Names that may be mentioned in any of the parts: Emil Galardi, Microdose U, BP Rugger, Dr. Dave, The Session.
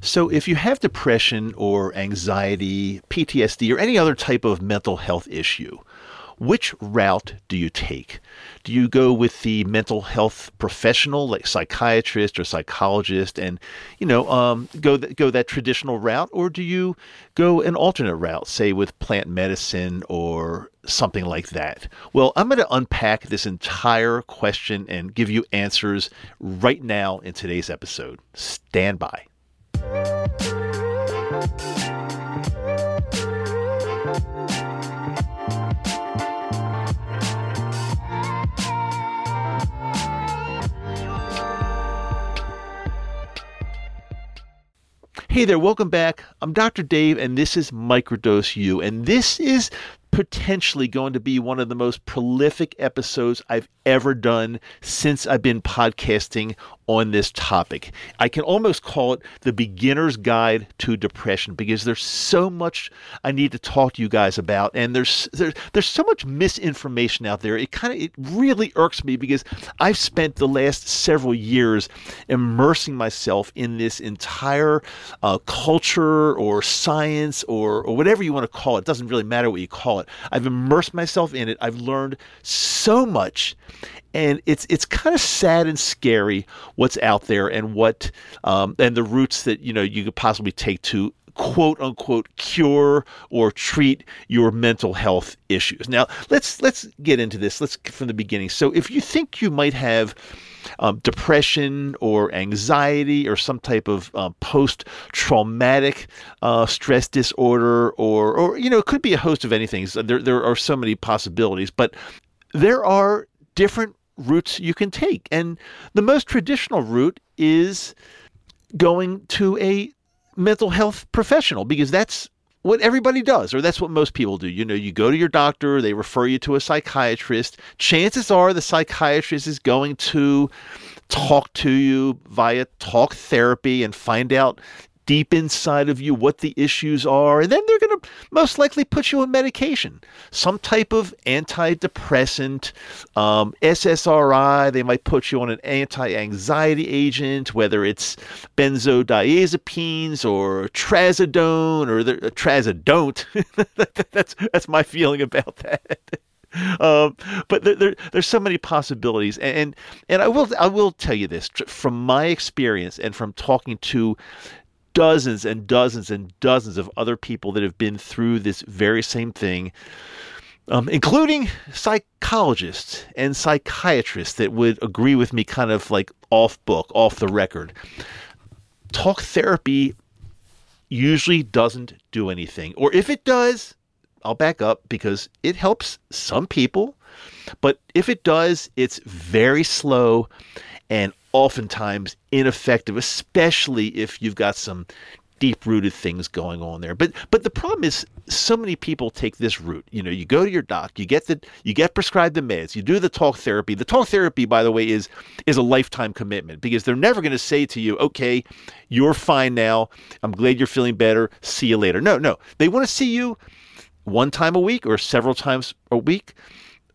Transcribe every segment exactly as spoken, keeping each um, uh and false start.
So if you have depression or anxiety, P T S D, or any other type of mental health issue, which route do you take? Do you go with the mental health professional, like psychiatrist or psychologist, and you know, um, go th- go that traditional route, or do you go an alternate route, say with plant medicine or something like that? Well, I'm going to unpack this entire question and give you answers right now in today's episode. Stand by. Hey there, welcome back. I'm Doctor Dave, and this is Microdose U, and this is potentially going to be one of the most prolific episodes I've ever done since I've been podcasting on this topic. I can almost call it the beginner's guide to depression, because there's so much I need to talk to you guys about, and there's there's, there's so much misinformation out there. It kind of it really irks me, because I've spent the last several years immersing myself in this entire uh, culture or science or, or whatever you want to call it. It doesn't really matter what you call it. I've immersed myself in it. I've learned so much. And it's it's kind of sad and scary what's out there, and what um, and the routes that you know you could possibly take to quote unquote cure or treat your mental health issues. Now let's let's get into this. Let's get from the beginning. So if you think you might have um, depression or anxiety or some type of um, post-traumatic uh, stress disorder, or or you know it could be a host of anything. There there are so many possibilities, but there are different routes you can take. And the most traditional route is going to a mental health professional, because that's what everybody does, or that's what most people do. You know, you go to your doctor, they refer you to a psychiatrist. Chances are the psychiatrist is going to talk to you via talk therapy and find out deep inside of you what the issues are, and then they're going to most likely put you on medication, some type of antidepressant, um, S S R I. They might put you on an anti-anxiety agent, whether it's benzodiazepines or trazodone or the, uh, trazodone. that's that's my feeling about that. Um, but there, there, there's so many possibilities, and and I will I will tell you this from my experience and from talking to dozens and dozens and dozens of other people that have been through this very same thing, um, including psychologists and psychiatrists that would agree with me kind of like off book, off the record. Talk therapy usually doesn't do anything. Or if it does, I'll back up, because it helps some people. But if it does, it's very slow and oftentimes ineffective, especially if you've got some deep-rooted things going on there. But but the problem is so many people take this route. You know, you go to your doc, you get the you get prescribed the meds, you do the talk therapy. The talk therapy, by the way, is is a lifetime commitment, because they're never going to say to you, okay, you're fine now. I'm glad you're feeling better. See you later. No, no. They want to see you one time a week or several times a week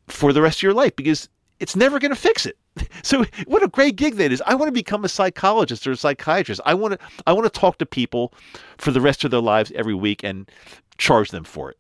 for the rest of your life, because it's never going to fix it. So what a great gig that is. I want to become a psychologist or a psychiatrist. I want to I want to talk to people for the rest of their lives every week and charge them for it.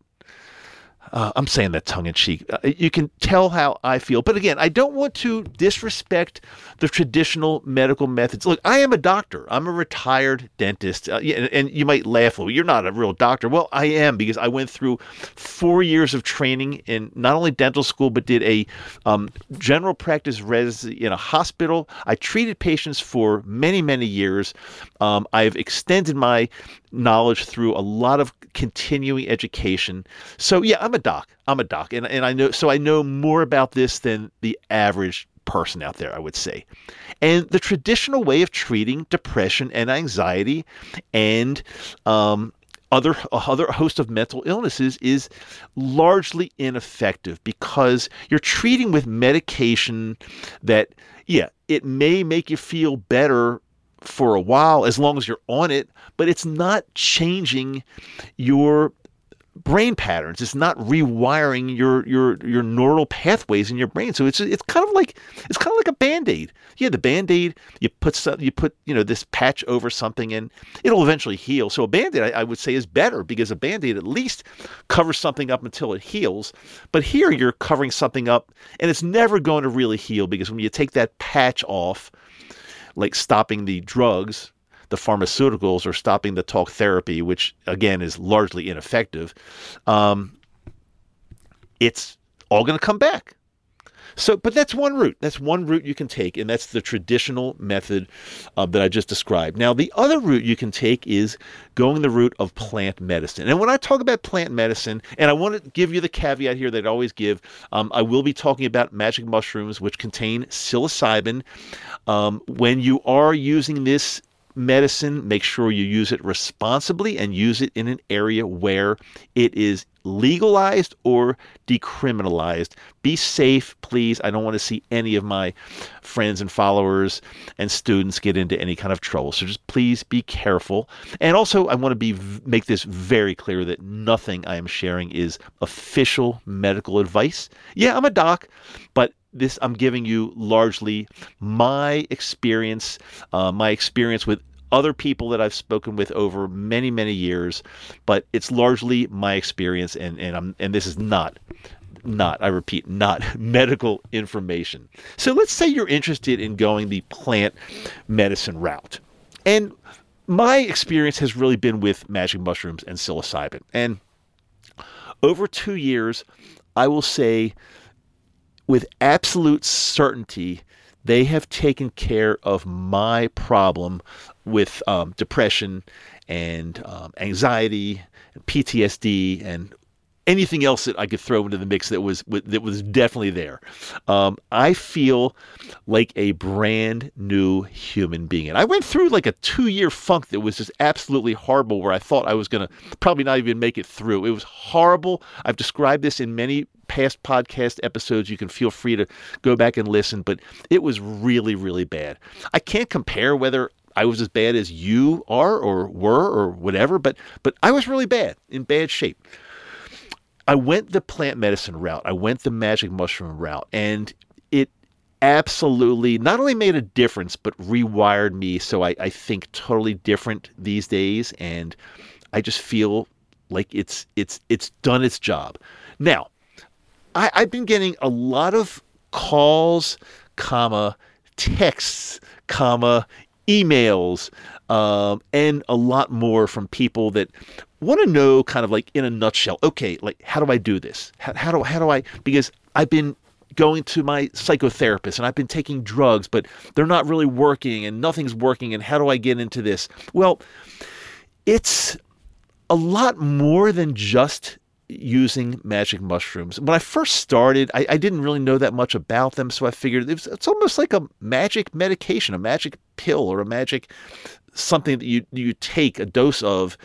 Uh, I'm saying that tongue in cheek. Uh, you can tell how I feel. But again, I don't want to disrespect the traditional medical methods. Look, I am a doctor. I'm a retired dentist. Uh, yeah, and, and you might laugh, well, you're not a real doctor. Well, I am, because I went through four years of training in not only dental school, but did a um, general practice residency in a hospital. I treated patients for many, many years. Um, I've extended my knowledge through a lot of continuing education. So yeah, I'm a doc. I'm a doc. And and I know, so I know more about this than the average person out there, I would say. And the traditional way of treating depression and anxiety and um, other, other host of mental illnesses is largely ineffective, because you're treating with medication that, yeah, it may make you feel better for a while as long as you're on it, but it's not changing your brain patterns. It's not rewiring your your your neural pathways in your brain. So it's it's kind of like it's kind of like a Band-Aid. Yeah, the Band-Aid, you put some, you put you know this patch over something and it'll eventually heal. So a Band-Aid, I, I would say, is better, because a Band-Aid at least covers something up until it heals. But here you're covering something up and it's never going to really heal, because when you take that patch off, like stopping the drugs, the pharmaceuticals, or stopping the talk therapy, which again is largely ineffective, um, it's all going to come back. So, but that's one route. That's one route you can take, and that's the traditional method uh, that I just described. Now, the other route you can take is going the route of plant medicine. And when I talk about plant medicine, and I want to give you the caveat here that I always give, um, I will be talking about magic mushrooms, which contain psilocybin. Um, when you are using this medicine, make sure you use it responsibly and use it in an area where it is legalized or decriminalized. Be safe, please. I don't want to see any of my friends and followers and students get into any kind of trouble. So just please be careful. And also, I want to be make this very clear that nothing I am sharing is official medical advice. Yeah, I'm a doc, but this I'm giving you largely my experience, uh, my experience with other people that I've spoken with over many, many years, but it's largely my experience, and and I'm and this is not, not, I repeat, not medical information. So let's say you're interested in going the plant medicine route. And my experience has really been with magic mushrooms and psilocybin. And over two years, I will say with absolute certainty, they have taken care of my problem with um, depression and um, anxiety, and P T S D, and anything else that I could throw into the mix that was that was definitely there. Um, I feel like a brand new human being. And I went through like a two-year funk that was just absolutely horrible, where I thought I was going to probably not even make it through. It was horrible. I've described this in many past podcast episodes. You can feel free to go back and listen, but it was really, really bad. I can't compare whether I was as bad as you are or were or whatever, but but I was really bad, in bad shape. I went the plant medicine route. I went the magic mushroom route, and it absolutely not only made a difference, but rewired me. So I, I think totally different these days, and I just feel like it's it's it's done its job. Now, I, I've been getting a lot of calls, comma, texts, comma, emails, um, and a lot more from people that want to know, kind of like in a nutshell, okay, like, how do I do this? How, how do how do I, because I've been going to my psychotherapist and I've been taking drugs, but they're not really working and nothing's working. And how do I get into this? Well, it's a lot more than just using magic mushrooms. When I first started, I, I didn't really know that much about them, so I figured it was, it's almost like a magic medication, a magic pill, or a magic something that you you take a dose of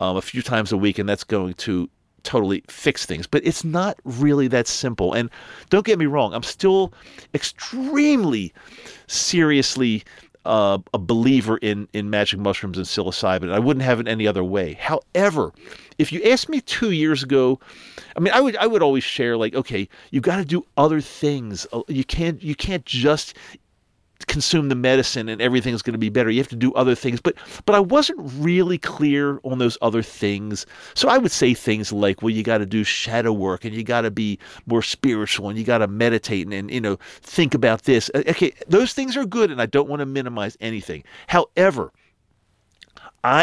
um, a few times a week, and that's going to totally fix things. But it's not really that simple. And don't get me wrong, I'm still extremely seriously Uh, a believer in, in magic mushrooms and psilocybin. I wouldn't have it any other way. However, if you asked me two years ago, I mean, I would I would always share, like, okay, you got to do other things. You can't you can't just consume the medicine and everything's going to be better. You have to do other things. But but I wasn't really clear on those other things. So I would say things like, well, you got to do shadow work, and you got to be more spiritual, and you got to meditate, and, and you know think about this. Okay, those things are good, and I don't want to minimize anything. However,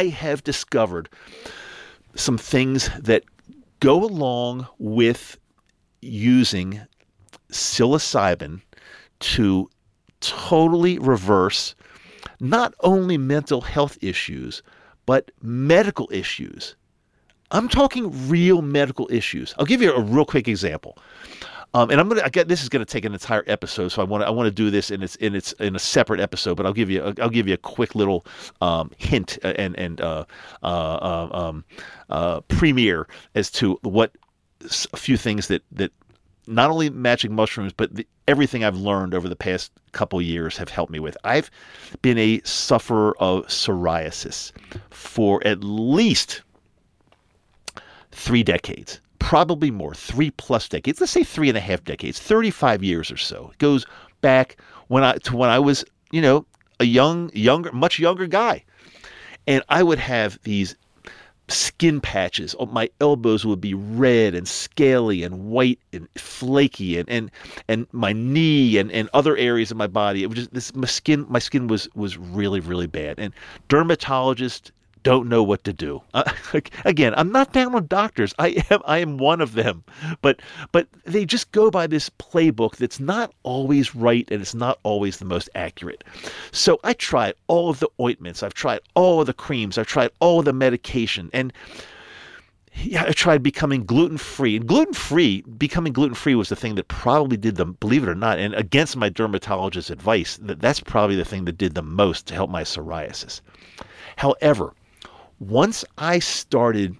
I have discovered some things that go along with using psilocybin to totally reverse not only mental health issues, but medical issues. I'm talking real medical issues. I'll give you a real quick example. Um, and I'm gonna. I get this is gonna take an entire episode, so I want I want to do this in its in its in a separate episode. But I'll give you a, I'll give you a quick little um, hint and and uh, uh, um, uh, premiere as to what a few things that that. Not only magic mushrooms, but the, everything I've learned over the past couple years have helped me with. I've been a sufferer of psoriasis for at least three decades, probably more, three plus decades. Let's say three and a half decades, thirty-five years or so. It goes back when I to when I was, you know, a young, younger, much younger guy. And I would have these skin patches. My elbows would be red and scaly and white and flaky, and and, and my knee and, and other areas of my body. It was just this my skin. My skin was was really really bad, and dermatologists don't know what to do. Uh, again, I'm not down on doctors. I am I am one of them, but but they just go by this playbook that's not always right, and it's not always the most accurate. So I tried all of the ointments. I've tried all of the creams. I've tried all of the medication, and I tried becoming gluten-free. And gluten-free, becoming gluten-free was the thing that probably did the, believe it or not, and against my dermatologist's advice, that that's probably the thing that did the most to help my psoriasis. However, once I started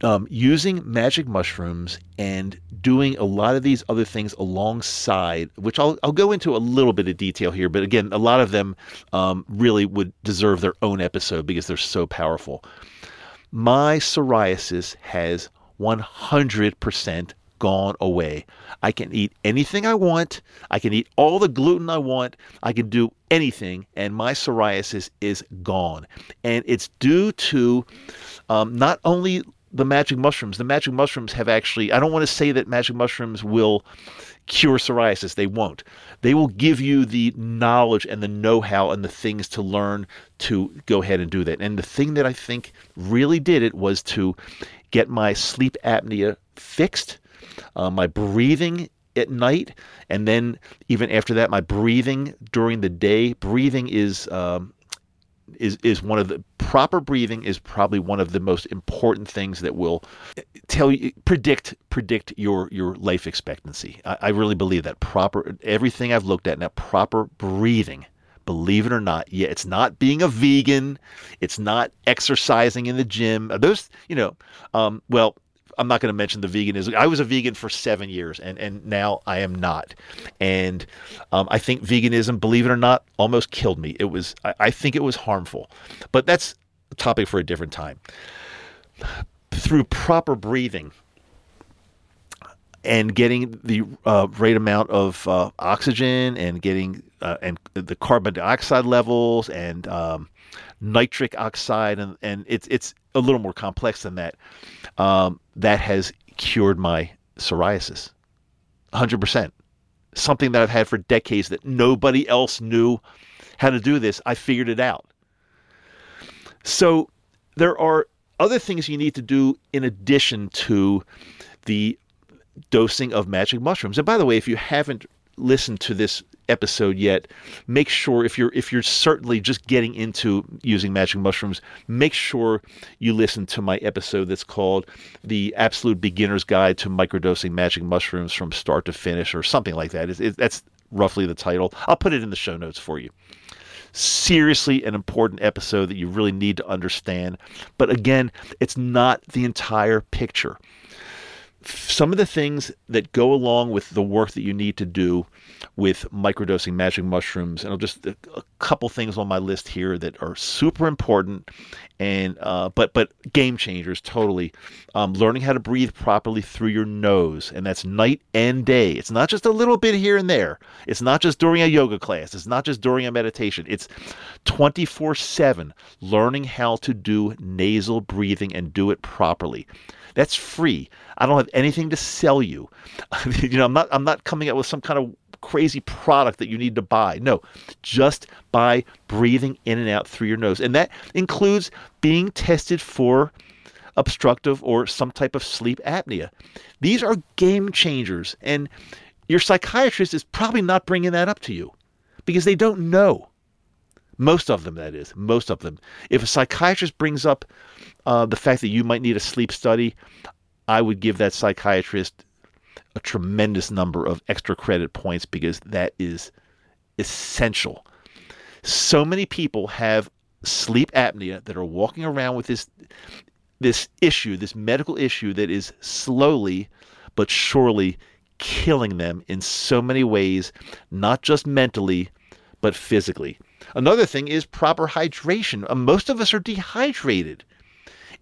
um, using magic mushrooms and doing a lot of these other things alongside, which I'll, I'll go into a little bit of detail here, but again, a lot of them um, really would deserve their own episode because they're so powerful. My psoriasis has one hundred percent gone away. I can eat anything I want. I can eat all the gluten I want. I can do anything, and my psoriasis is gone. And it's due to um, not only the magic mushrooms. The magic mushrooms have actually, I don't want to say that magic mushrooms will cure psoriasis. They won't. They will give you the knowledge and the know-how and the things to learn to go ahead and do that. And the thing that I think really did it was to get my sleep apnea fixed, uh, my breathing at night, and then even after that, my breathing during the day. Breathing is um, is is one of the proper breathing is probably one of the most important things that will tell you predict predict your your life expectancy. I, I really believe that proper everything I've looked at now proper breathing. Believe it or not, yeah, it's not being a vegan, it's not exercising in the gym. Those you know, um, well. I'm not going to mention the veganism. I was a vegan for seven years, and, and now I am not. And um, I think veganism, believe it or not, almost killed me. It was I, I think it was harmful. But that's a topic for a different time. Through proper breathing and getting the uh, right amount of uh, oxygen and getting uh, and the carbon dioxide levels and um, nitric oxide, and, and it's it's a little more complex than that. Um, that has cured my psoriasis, one hundred percent. Something that I've had for decades that nobody else knew how to do this. I figured it out. So there are other things you need to do in addition to the dosing of magic mushrooms. And by the way, if you haven't listened to this episode yet, make sure if you're if you're certainly just getting into using magic mushrooms, make sure you listen to my episode that's called The Absolute Beginner's Guide to Microdosing Magic Mushrooms from Start to Finish, or something like that. It, it, that's roughly the title. I'll put it in the show notes for you. Seriously, an important episode that you really need to understand. But again, it's not the entire picture. Some of the things that go along with the work that you need to do with microdosing magic mushrooms, and I'll just a couple things on my list here that are super important, and uh, but but game changers totally. Um, learning how to breathe properly through your nose, and that's night and day. It's not just a little bit here and there. It's not just during a yoga class. It's not just during a meditation. It's twenty-four seven. Learning how to do nasal breathing and do it properly. That's free. I don't have anything to sell you. you know, I'm not I'm not coming up with some kind of crazy product that you need to buy. No, just by breathing in and out through your nose. And that includes being tested for obstructive or some type of sleep apnea. These are game changers. And your psychiatrist is probably not bringing that up to you because they don't know. Most of them, that is. Most of them. If a psychiatrist brings up uh, the fact that you might need a sleep study, I would give that psychiatrist a tremendous number of extra credit points because that is essential. So many people have sleep apnea that are walking around with this this issue, this medical issue that is slowly but surely killing them in so many ways, not just mentally, but physically. Another thing is proper hydration. Most of us are dehydrated.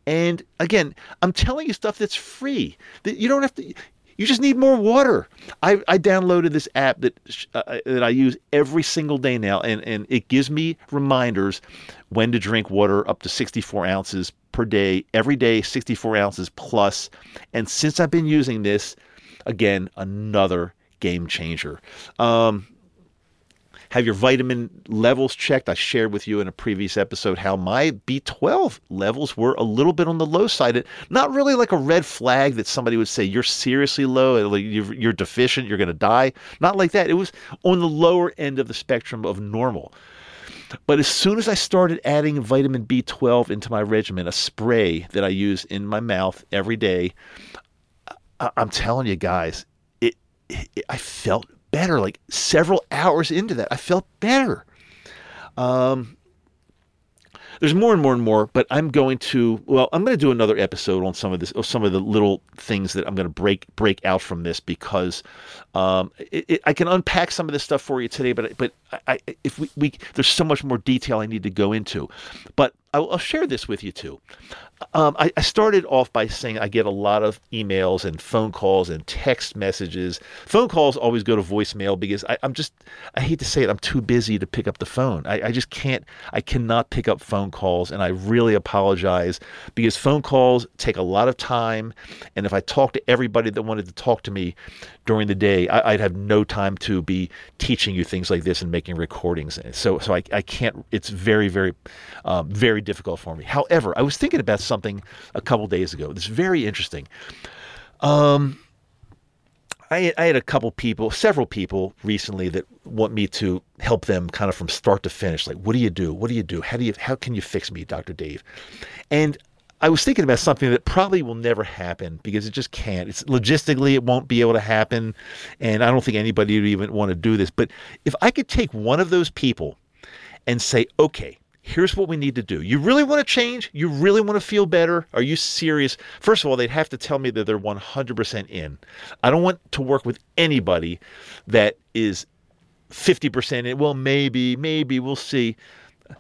And again, I'm telling you stuff that's free. That you don't have to. You just need more water. I, I downloaded this app that uh, that I use every single day now, and, and it gives me reminders when to drink water up to sixty-four ounces per day, every day, sixty-four ounces plus. And since I've been using this, again, another game changer. Um, have your vitamin levels checked. I shared with you in a previous episode how my B twelve levels were a little bit on the low side. Not really like a red flag that somebody would say, you're seriously low, you're deficient, you're going to die. Not like that. It was on the lower end of the spectrum of normal. But as soon as I started adding vitamin B twelve into my regimen, a spray that I use in my mouth every day, I- I'm telling you guys, it, it I felt better. Like several hours into that, I felt better. Um, there's more and more and more, but I'm going to, well, I'm going to do another episode on some of this, or some of the little things that I'm going to break, break out from this, because um, it, it, I can unpack some of this stuff for you today, but, but I, I if we, we, there's so much more detail I need to go into, but I'll, I'll share this with you too. Um, I, I started off by saying I get a lot of emails and phone calls and text messages. Phone calls always go to voicemail because I, I'm just, I hate to say it, I'm too busy to pick up the phone. I, I just can't, I cannot pick up phone calls, and I really apologize because phone calls take a lot of time. And if I talked to everybody that wanted to talk to me during the day, I, I'd have no time to be teaching you things like this and making recordings. So, so I, I can't, it's very, very, um, very difficult for me. However, I was thinking about something something a couple days ago. It's very interesting. Um, I, I had a couple people, several people recently that want me to help them kind of from start to finish. Like, what do you do? What do you do? How do you, how can you fix me, Doctor Dave? And I was thinking about something that probably will never happen because it just can't. It's logistically, it won't be able to happen. And I don't think anybody would even want to do this. But if I could take one of those people and say, okay, here's what we need to do. You really want to change? You really want to feel better? Are you serious? First of all, they'd have to tell me that they're one hundred percent in. I don't want to work with anybody that is fifty percent in. Well, maybe, maybe, we'll see.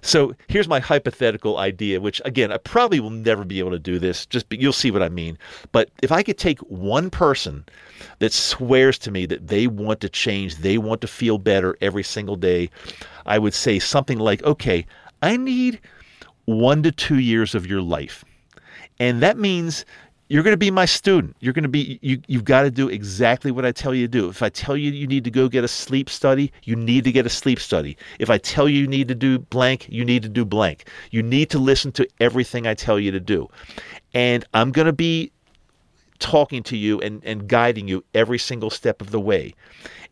So here's my hypothetical idea, which again, I probably will never be able to do this. Just be, you'll see what I mean. But if I could take one person that swears to me that they want to change, they want to feel better every single day, I would say something like, okay, I need one to two years of your life. And that means you're going to be my student. You're going to be, you, you've got to do exactly what I tell you to do. If I tell you you need to go get a sleep study, you need to get a sleep study. If I tell you you need to do blank, you need to do blank. You need to listen to everything I tell you to do. And I'm going to be talking to you and, and guiding you every single step of the way.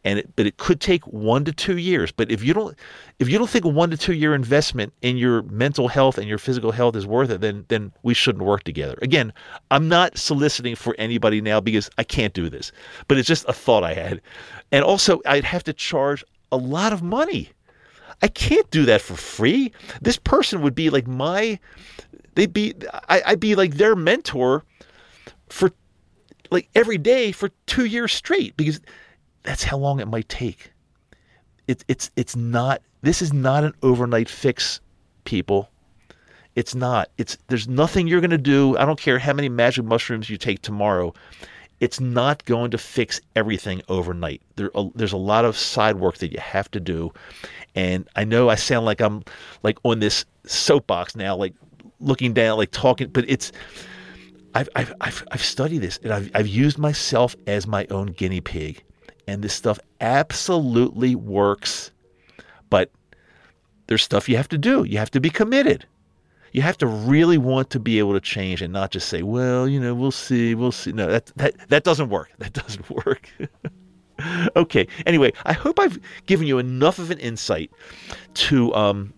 And it, but it could take one to two years. But if you don't, if you don't think a one to two year investment in your mental health and your physical health is worth it, then then we shouldn't work together. Again, I'm not soliciting for anybody now because I can't do this. But it's just a thought I had. And also, I'd have to charge a lot of money. I can't do that for free. This person would be like my, they'd be, I, I'd be like their mentor for like every day for two years straight because that's how long it might take. It, it's it's not, this is not an overnight fix, people. It's not. It's there's nothing you're going to do. I don't care how many magic mushrooms you take tomorrow. It's not going to fix everything overnight. There, uh, there's a lot of side work that you have to do. And I know I sound like I'm like on this soapbox now, like looking down, like talking, but it's, I've I've I've, I've studied this and I've I've used myself as my own guinea pig. And this stuff absolutely works, but there's stuff you have to do. You have to be committed. You have to really want to be able to change and not just say, well, you know, we'll see, we'll see. No, that that, that doesn't work. That doesn't work. Okay. Anyway, I hope I've given you enough of an insight to um,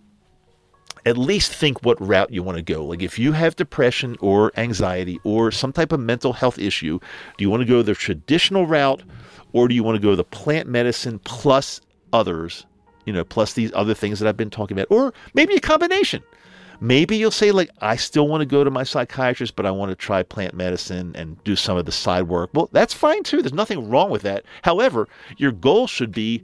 at least think what route you want to go. Like if you have depression or anxiety or some type of mental health issue, do you want to go the traditional route? Or do you want to go the plant medicine plus others, you know, plus these other things that I've been talking about, or maybe a combination? Maybe you'll say like, I still want to go to my psychiatrist, but I want to try plant medicine and do some of the side work. Well, that's fine too. There's nothing wrong with that. However, your goal should be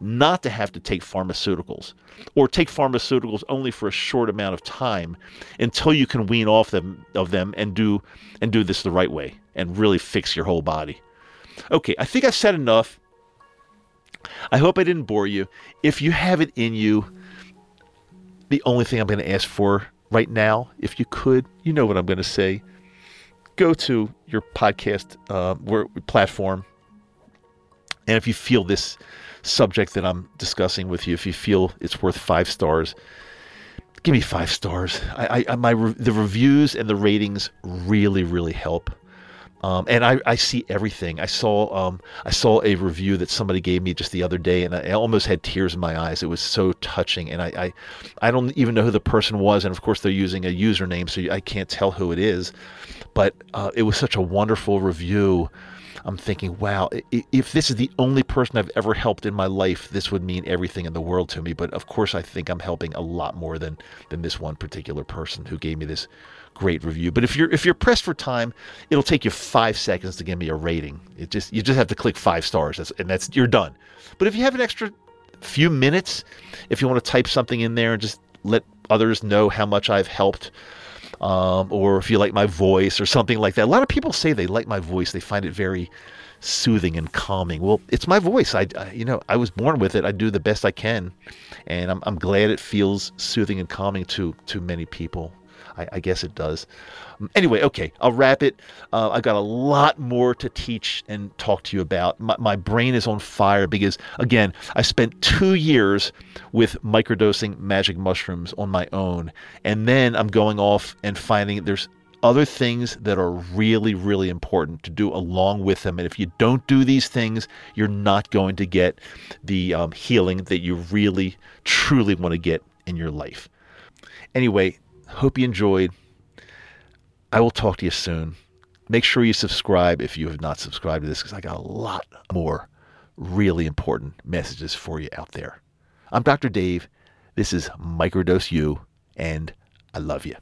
not to have to take pharmaceuticals, or take pharmaceuticals only for a short amount of time until you can wean off them of them and do and do this the right way and really fix your whole body. Okay, I think I've said enough. I hope I didn't bore you. If you have it in you, the only thing I'm going to ask for right now, if you could, you know what I'm going to say, go to your podcast uh, where, platform, and if you feel this subject that I'm discussing with you, if you feel it's worth five stars, give me five stars. I, I my the reviews and the ratings really, really help. Um, and I, I see everything. I saw um, I saw a review that somebody gave me just the other day, and I, I almost had tears in my eyes. It was so touching, and I, I I don't even know who the person was, and of course they're using a username, so I can't tell who it is. But uh, it was such a wonderful review. I'm thinking, wow, if this is the only person I've ever helped in my life, this would mean everything in the world to me. But of course, I think I'm helping a lot more than than this one particular person who gave me this great review. But if you're if you're pressed for time, it'll take you five seconds to give me a rating. It just you just have to click five stars, that's, and that's you're done. But if you have an extra few minutes, if you want to type something in there and just let others know how much I've helped, um, or if you like my voice or something like that. A lot of people say they like my voice; they find it very soothing and calming. Well, it's my voice. I, I you know, I was born with it. I do the best I can, and I'm I'm glad it feels soothing and calming to to many people. I, I guess it does. Anyway, okay, I'll wrap it. Uh, I've got a lot more to teach and talk to you about. My, my brain is on fire because, again, I spent two years with microdosing magic mushrooms on my own. And then I'm going off and finding there's other things that are really, really important to do along with them. And if you don't do these things, you're not going to get the um, healing that you really, truly want to get in your life. Anyway, hope you enjoyed. I will talk to you soon. Make sure you subscribe if you have not subscribed to this, because I got a lot more really important messages for you out there. I'm Doctor Dave. This is Microdose U, and I love you.